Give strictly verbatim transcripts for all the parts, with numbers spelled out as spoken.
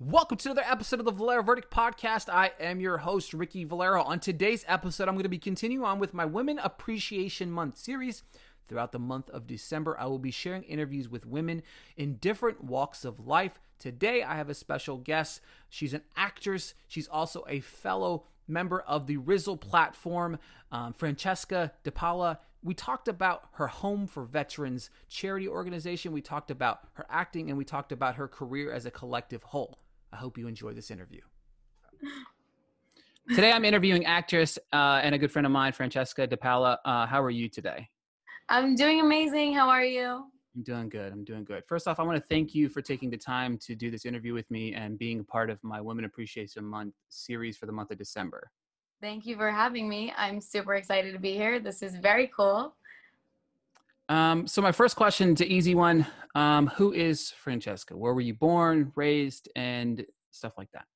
Welcome to another episode of the Valero Verdict podcast. I am your host, Ricky Valero. On today's episode, I'm going to be continuing on with my Women Appreciation Month series. Throughout the month of December, I will be sharing interviews with women in different walks of life. Today, I have a special guest. She's an actress. She's also a fellow member of the Rizzle platform, um, Francesca Di Paola. We talked about her Homes for Veterans charity organization. We talked about her acting, and we talked about her career as a collective whole. I hope you enjoy this interview. Today, I'm interviewing actress uh, and a good friend of mine, Francesca Di Paola. Uh, how are you today? I'm doing amazing. How are you? I'm doing good. I'm doing good. First off, I want to thank you for taking the time to do this interview with me and being a part of my Women Appreciation Month series for the month of December. Thank you for having me. I'm super excited to be here. This is very cool. Um, so my first question, it's an easy one. Um, who is Francesca? Where were you born, raised, and stuff like that?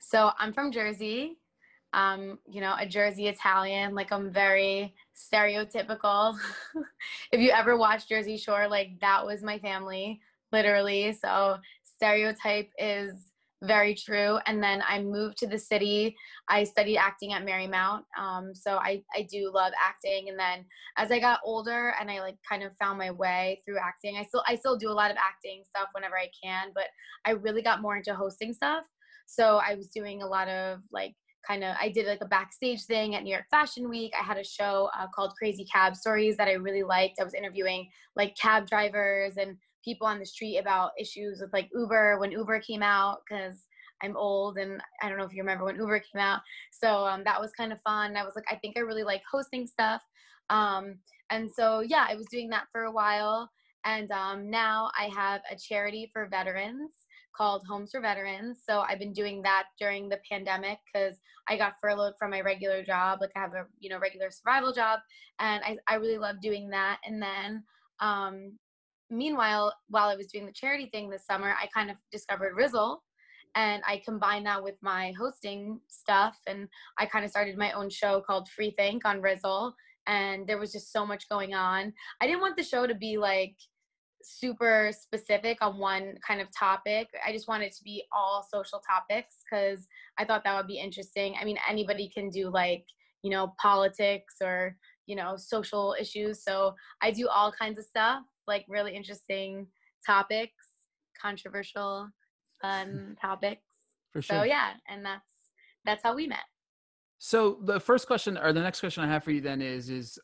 So I'm from Jersey, um, you know, a Jersey Italian, like I'm very stereotypical. If you ever watched Jersey Shore, like that was my family, literally. So stereotype is very true. And then I moved to the city. I studied acting at Marymount. Um, so I, I do love acting. And then as I got older and I like kind of found my way through acting, I still, I still do a lot of acting stuff whenever I can, but I really got more into hosting stuff. So I was doing a lot of like, kind of, I did like a backstage thing at New York Fashion Week. I had a show uh, called Crazy Cab Stories that I really liked. I was interviewing like cab drivers and people on the street about issues with like Uber when Uber came out, because I'm old and I don't know if you remember when Uber came out. So um, that was kind of fun. I was like, I think I really like hosting stuff. Um, and so, yeah, I was doing that for a while. And um, now I have a charity for veterans called Homes for Veterans. So I've been doing that during the pandemic because I got furloughed from my regular job. Like I have a, you know, regular survival job, and I, I really love doing that. And then, um, meanwhile, while I was doing the charity thing this summer, I kind of discovered Rizzle, and I combined that with my hosting stuff, and I kind of started my own show called Freethink on Rizzle, and there was just so much going on. I didn't want the show to be like super specific on one kind of topic. I just wanted it to be all social topics because I thought that would be interesting. I mean, anybody can do like, you know, politics or, you know, social issues. So I do all kinds of stuff, like really interesting topics, controversial, fun topics. For sure. So yeah, and that's that's how we met. So the first question, or the next question I have for you then is, is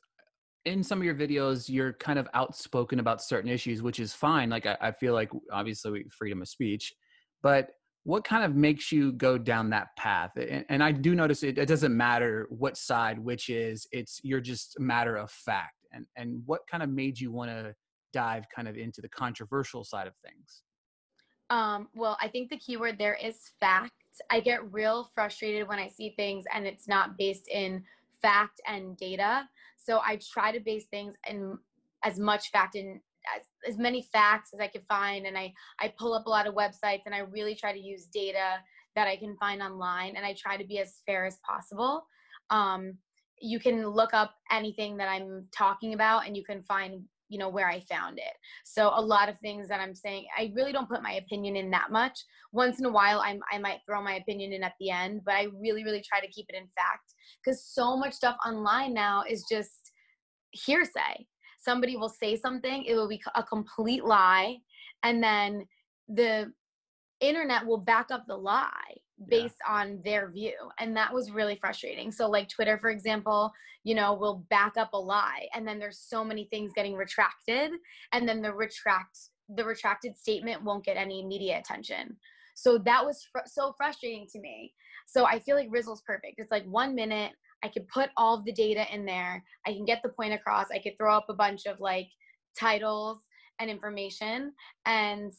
in some of your videos, you're kind of outspoken about certain issues, which is fine. Like I, I feel like obviously we, freedom of speech, but what kind of makes you go down that path? And, and I do notice it, it doesn't matter what side, which is, it's, you're just a matter of fact. And, and what kind of made you want to dive kind of into the controversial side of things? Um, well, I think the key word there is fact. I get real frustrated when I see things and it's not based in fact and data. So I try to base things in as much fact and as, as many facts as I could find. And I, I pull up a lot of websites and I really try to use data that I can find online. And I try to be as fair as possible. Um, you can look up anything that I'm talking about and you can find, you know, where I found it. So a lot of things that I'm saying, I really don't put my opinion in that much. Once in a while, I'm, I might throw my opinion in at the end, but I really, really try to keep it in fact because so much stuff online now is just hearsay. Somebody will say something, it will be a complete lie. And then the internet will back up the lie based yeah. on their view. And that was really frustrating. So like Twitter, for example, you know, will back up a lie. And then there's so many things getting retracted. And then the retract, the retracted statement won't get any media attention. So that was fr- so frustrating to me. So I feel like Rizzle's perfect. It's like one minute, I could put all of the data in there. I can get the point across. I could throw up a bunch of like titles and information, and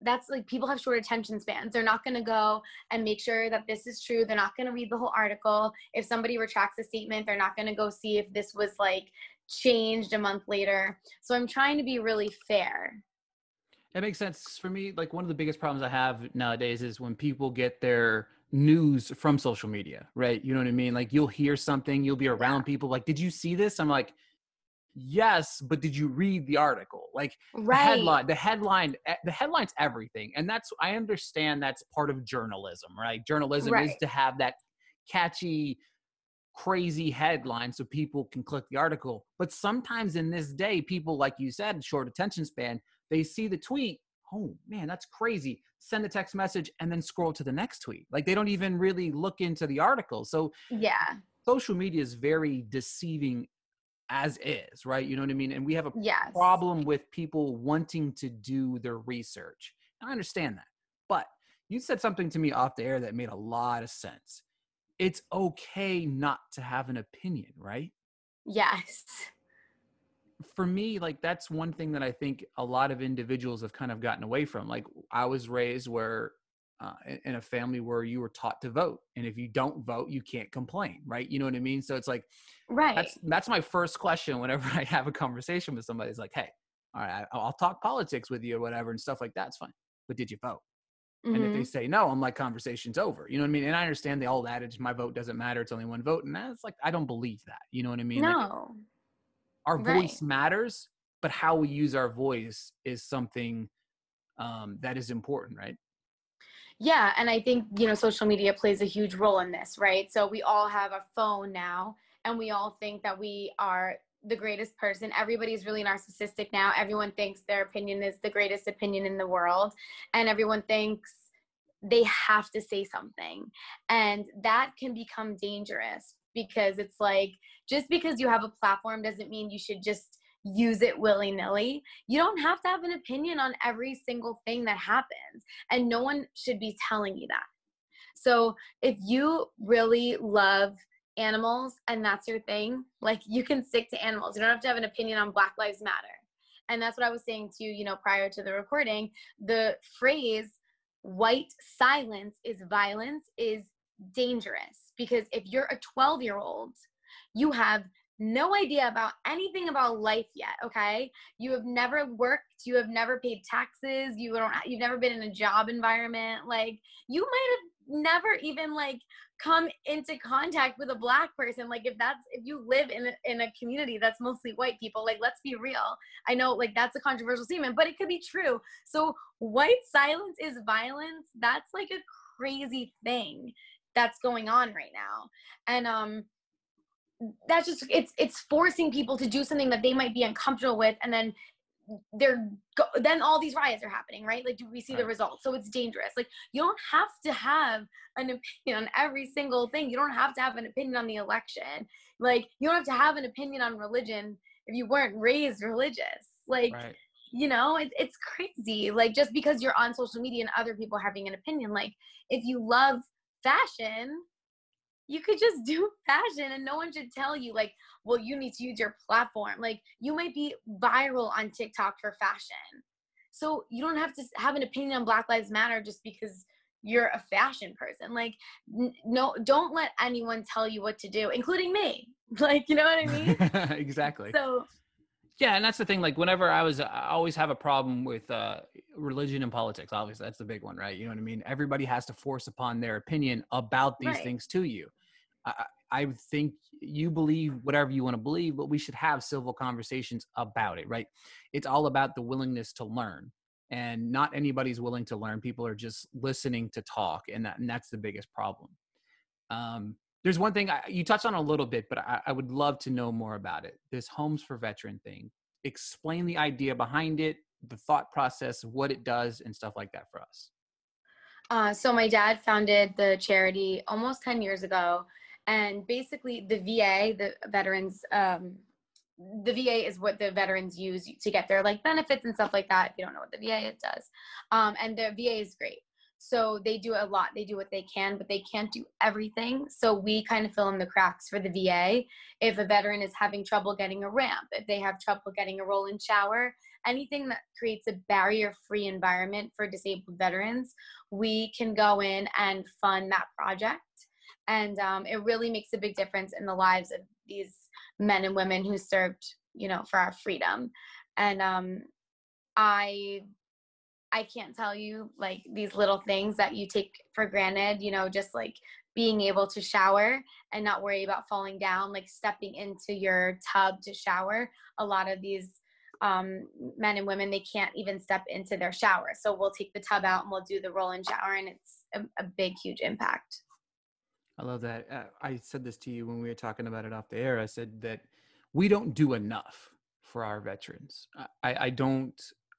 that's like, people have short attention spans. They're not going to go and make sure that this is true. They're not going to read the whole article. If somebody retracts a statement, they're not going to go see if this was like changed a month later. So I'm trying to be really fair. It makes sense for me. Like one of the biggest problems I have nowadays is when people get their news from social media, right? You know what I mean? Like you'll hear something, you'll be around yeah. people like, did you see this? I'm like, yes, but did you read the article? Like right. the headline, the headline, the headline's everything. And that's, I understand that's part of journalism, right? Journalism right. is to have that catchy, crazy headline so people can click the article. But sometimes in this day, people, like you said, short attention span, they see the tweet. Oh man, that's crazy. Send a text message and then scroll to the next tweet. Like they don't even really look into the article. So yeah, social media is very deceiving as is, right? You know what I mean? And we have a yes. problem with people wanting to do their research. And I understand that, but you said something to me off the air that made a lot of sense. It's okay not to have an opinion, right? Yes. For me, like that's one thing that I think a lot of individuals have kind of gotten away from. Like I was raised where uh, in a family where you were taught to vote, and if you don't vote, you can't complain, right? You know what I mean? So it's like, right. That's that's my first question whenever I have a conversation with somebody. It's like, hey, all right, I'll talk politics with you or whatever and stuff like that. It's fine, but did you vote? Mm-hmm. And if they say no, I'm like, conversation's over. You know what I mean? And I understand the old adage, my vote doesn't matter. It's only one vote, and that's like I don't believe that. You know what I mean? No. Like, our voice right. matters, but how we use our voice is something um, that is important, right? Yeah, and I think, you know, social media plays a huge role in this, right? So we all have a phone now, and we all think that we are the greatest person. Everybody's really narcissistic now. Everyone thinks their opinion is the greatest opinion in the world, and everyone thinks they have to say something. And that can become dangerous, because it's like, just because you have a platform doesn't mean you should just use it willy-nilly. You don't have to have an opinion on every single thing that happens, and no one should be telling you that. So if you really love animals and that's your thing, like you can stick to animals. You don't have to have an opinion on Black Lives Matter. And that's what I was saying to you, you know, prior to the recording, the phrase white silence is violence is dangerous, because if you're a twelve year old, you have no idea about anything about life yet. Okay. You have never worked. You have never paid taxes. You don't, you've never been in a job environment. Like you might have never even like come into contact with a Black person. Like if that's, if you live in a, in a community that's mostly white people, like let's be real. I know like that's a controversial statement, but it could be true. So white silence is violence. That's like a crazy thing that's going on right now. And, um, that's just, it's, it's forcing people to do something that they might be uncomfortable with. And then they're, go, then all these riots are happening, right? Like, do we see right. the results? So it's dangerous. Like, you don't have to have an opinion on every single thing. You don't have to have an opinion on the election. Like, you don't have to have an opinion on religion if you weren't raised religious. Like, right. you know, it, it's crazy. Like, just because you're on social media and other people having an opinion, like if you love fashion, you could just do fashion and no one should tell you like, well, you need to use your platform. Like you might be viral on TikTok for fashion. So you don't have to have an opinion on Black Lives Matter just because you're a fashion person. Like, n- no, don't let anyone tell you what to do, including me. Like, you know what I mean? Exactly. So yeah. And that's the thing. Like whenever I was, I always have a problem with uh, religion and politics. Obviously that's the big one, right? You know what I mean? Everybody has to force upon their opinion about these right. things to you. I, I think you believe whatever you want to believe, but we should have civil conversations about it, right? It's all about the willingness to learn, and not anybody's willing to learn. People are just listening to talk. And, that, and that's the biggest problem. Um, There's one thing I, you touched on a little bit, but I, I would love to know more about it. This Homes for Veteran thing. Explain the idea behind it, the thought process, what it does, and stuff like that for us. Uh, so my dad founded the charity almost ten years ago. And basically the V A, the veterans, um, the V A is what the veterans use to get their like benefits and stuff like that. If you don't know what the V A is, it does. Um, and the V A is great. So they do a lot, they do what they can, but they can't do everything. So we kind of fill in the cracks for the V A. If a veteran is having trouble getting a ramp, if they have trouble getting a roll and shower, anything that creates a barrier-free environment for disabled veterans, we can go in and fund that project. And um, it really makes a big difference in the lives of these men and women who served, you know, for our freedom. And um, I I can't tell you, like, these little things that you take for granted, you know, just like being able to shower and not worry about falling down, like stepping into your tub to shower. A lot of these um, men and women, they can't even step into their shower. So we'll take the tub out and we'll do the roll and shower, and it's a, a big, huge impact. I love that. Uh, I said this to you when we were talking about it off the air. I said that we don't do enough for our veterans. I, I don't,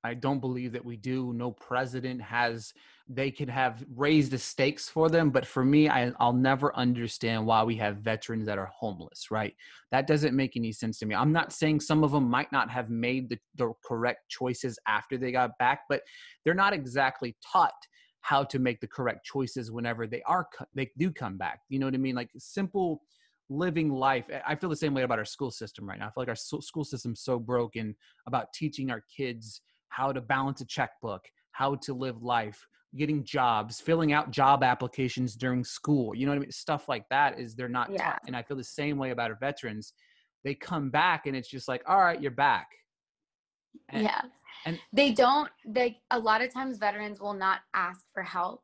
I don't believe that we do. No president has, they could have raised the stakes for them. But for me, I, I'll never understand why we have veterans that are homeless, right? That doesn't make any sense to me. I'm not saying some of them might not have made the, the correct choices after they got back, but they're not exactly taught how to make the correct choices whenever they are, they do come back. You know what I mean? Like simple living life. I feel the same way about our school system right now. I feel like our school system's so broken about teaching our kids how to balance a checkbook, how to live life, getting jobs, filling out job applications during school. You know what I mean? Stuff like that is they're not yeah. taught. And I feel the same way about our veterans. They come back and it's just like, all right, you're back. And, yeah. And they don't, they, a lot of times veterans will not ask for help.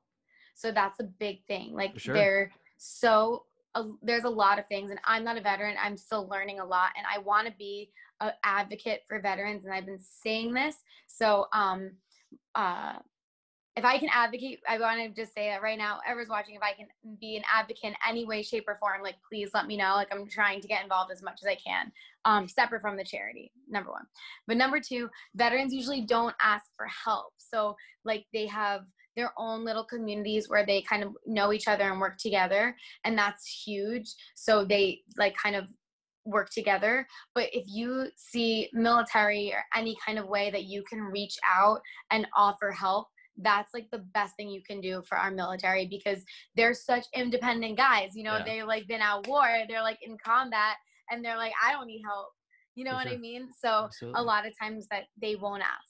So that's a big thing. Like sure. they're so, uh, there's a lot of things, and I'm not a veteran. I'm still learning a lot, and I want to be an advocate for veterans. And I've been saying this. So, um, uh, if I can advocate, I want to just say that right now, everyone's watching, if I can be an advocate in any way, shape, or form, like, please let me know. Like, I'm trying to get involved as much as I can, um, separate from the charity, number one. But number two, veterans usually don't ask for help. So, like, they have their own little communities where they kind of know each other and work together, and that's huge. So they, like, kind of work together. But if you see military or any kind of way that you can reach out and offer help, that's like the best thing you can do for our military, because they're such independent guys, you know, yeah. they've like been at war, they're like in combat, and they're like, I don't need help. You know for what sure. I mean? So Absolutely. A lot of times that they won't ask.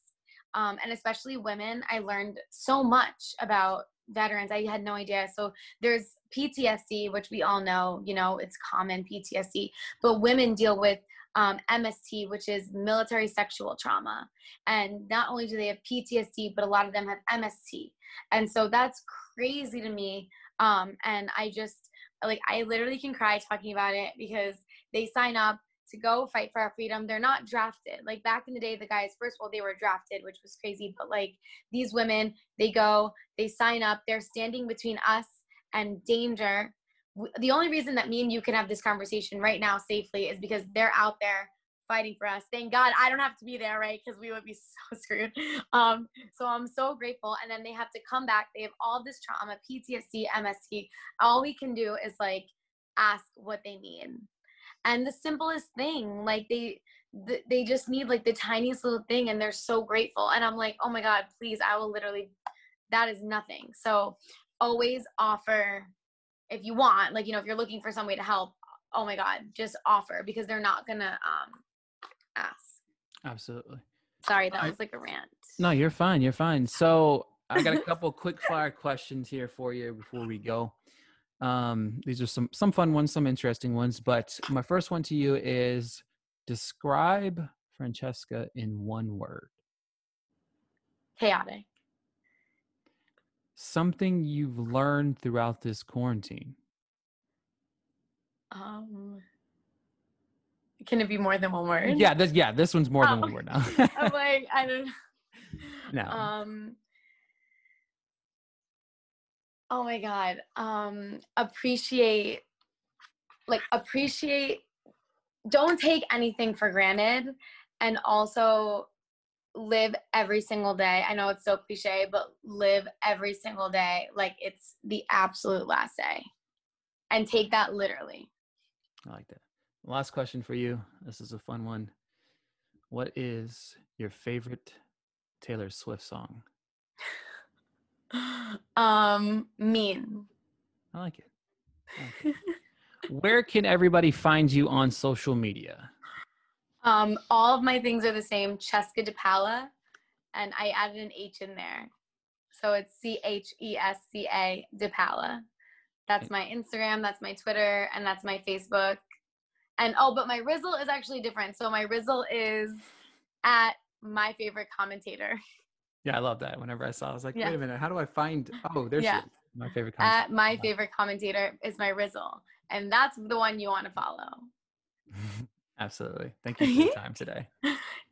Um, and especially women, I learned so much about veterans. I had no idea. So there's P T S D, which we all know, you know, it's common P T S D, but women deal with Um, M S T, which is military sexual trauma. And not only do they have P T S D, but a lot of them have M S T. And so that's crazy to me. Um, and I just, like, I literally can cry talking about it, because they sign up to go fight for our freedom. They're not drafted. Like, back in the day, the guys, first of all, they were drafted, which was crazy. But, like, these women, they go, they sign up, they're standing between us and danger. The only reason that me and you can have this conversation right now safely is because they're out there fighting for us. Thank God I don't have to be there, right? Because we would be so screwed. Um, so I'm so grateful. And then they have to come back. They have all this trauma, P T S D, M S T. All we can do is, like, ask what they need. And the simplest thing, like, they th- they just need, like, the tiniest little thing, and they're so grateful. And I'm like, oh my God, please, I will literally, that is nothing. So always offer. If you want, like, you know, if you're looking for some way to help, oh my God, just offer, because they're not gonna um, ask. Absolutely. Sorry, that I, was like a rant. No, you're fine. You're fine. So I got a couple quick fire questions here for you before we go. Um, these are some some fun ones, some interesting ones. But my first one to you is, describe Francesca in one word. Chaotic. Something you've learned throughout this quarantine? Um, can it be more than one word? Yeah, this, yeah, this one's more oh. than one word now. I'm like, I don't know. No. Um, oh my God. Um, appreciate, like appreciate, don't take anything for granted, and also live every single day. I know it's so cliche, but live every single day like it's the absolute last day, and take that literally. I like that. Last question for you. This is a fun one. What is your favorite Taylor Swift song? um, Mean. I like it. I like it. Where can everybody find you on social media? Um, all of my things are the same, Chesca Di Paola, and I added an H in there. So it's C H E S C A Di Paola. That's my Instagram, that's my Twitter, and that's my Facebook. And, oh, but my Rizzle is actually different. So my Rizzle is at my favorite commentator. Yeah, I love that. Whenever I saw it, I was like, yeah. wait a minute, how do I find, oh, there's yeah. my favorite commentator. Uh, my favorite commentator is my Rizzle, and that's the one you want to follow. Absolutely. Thank you for your time today.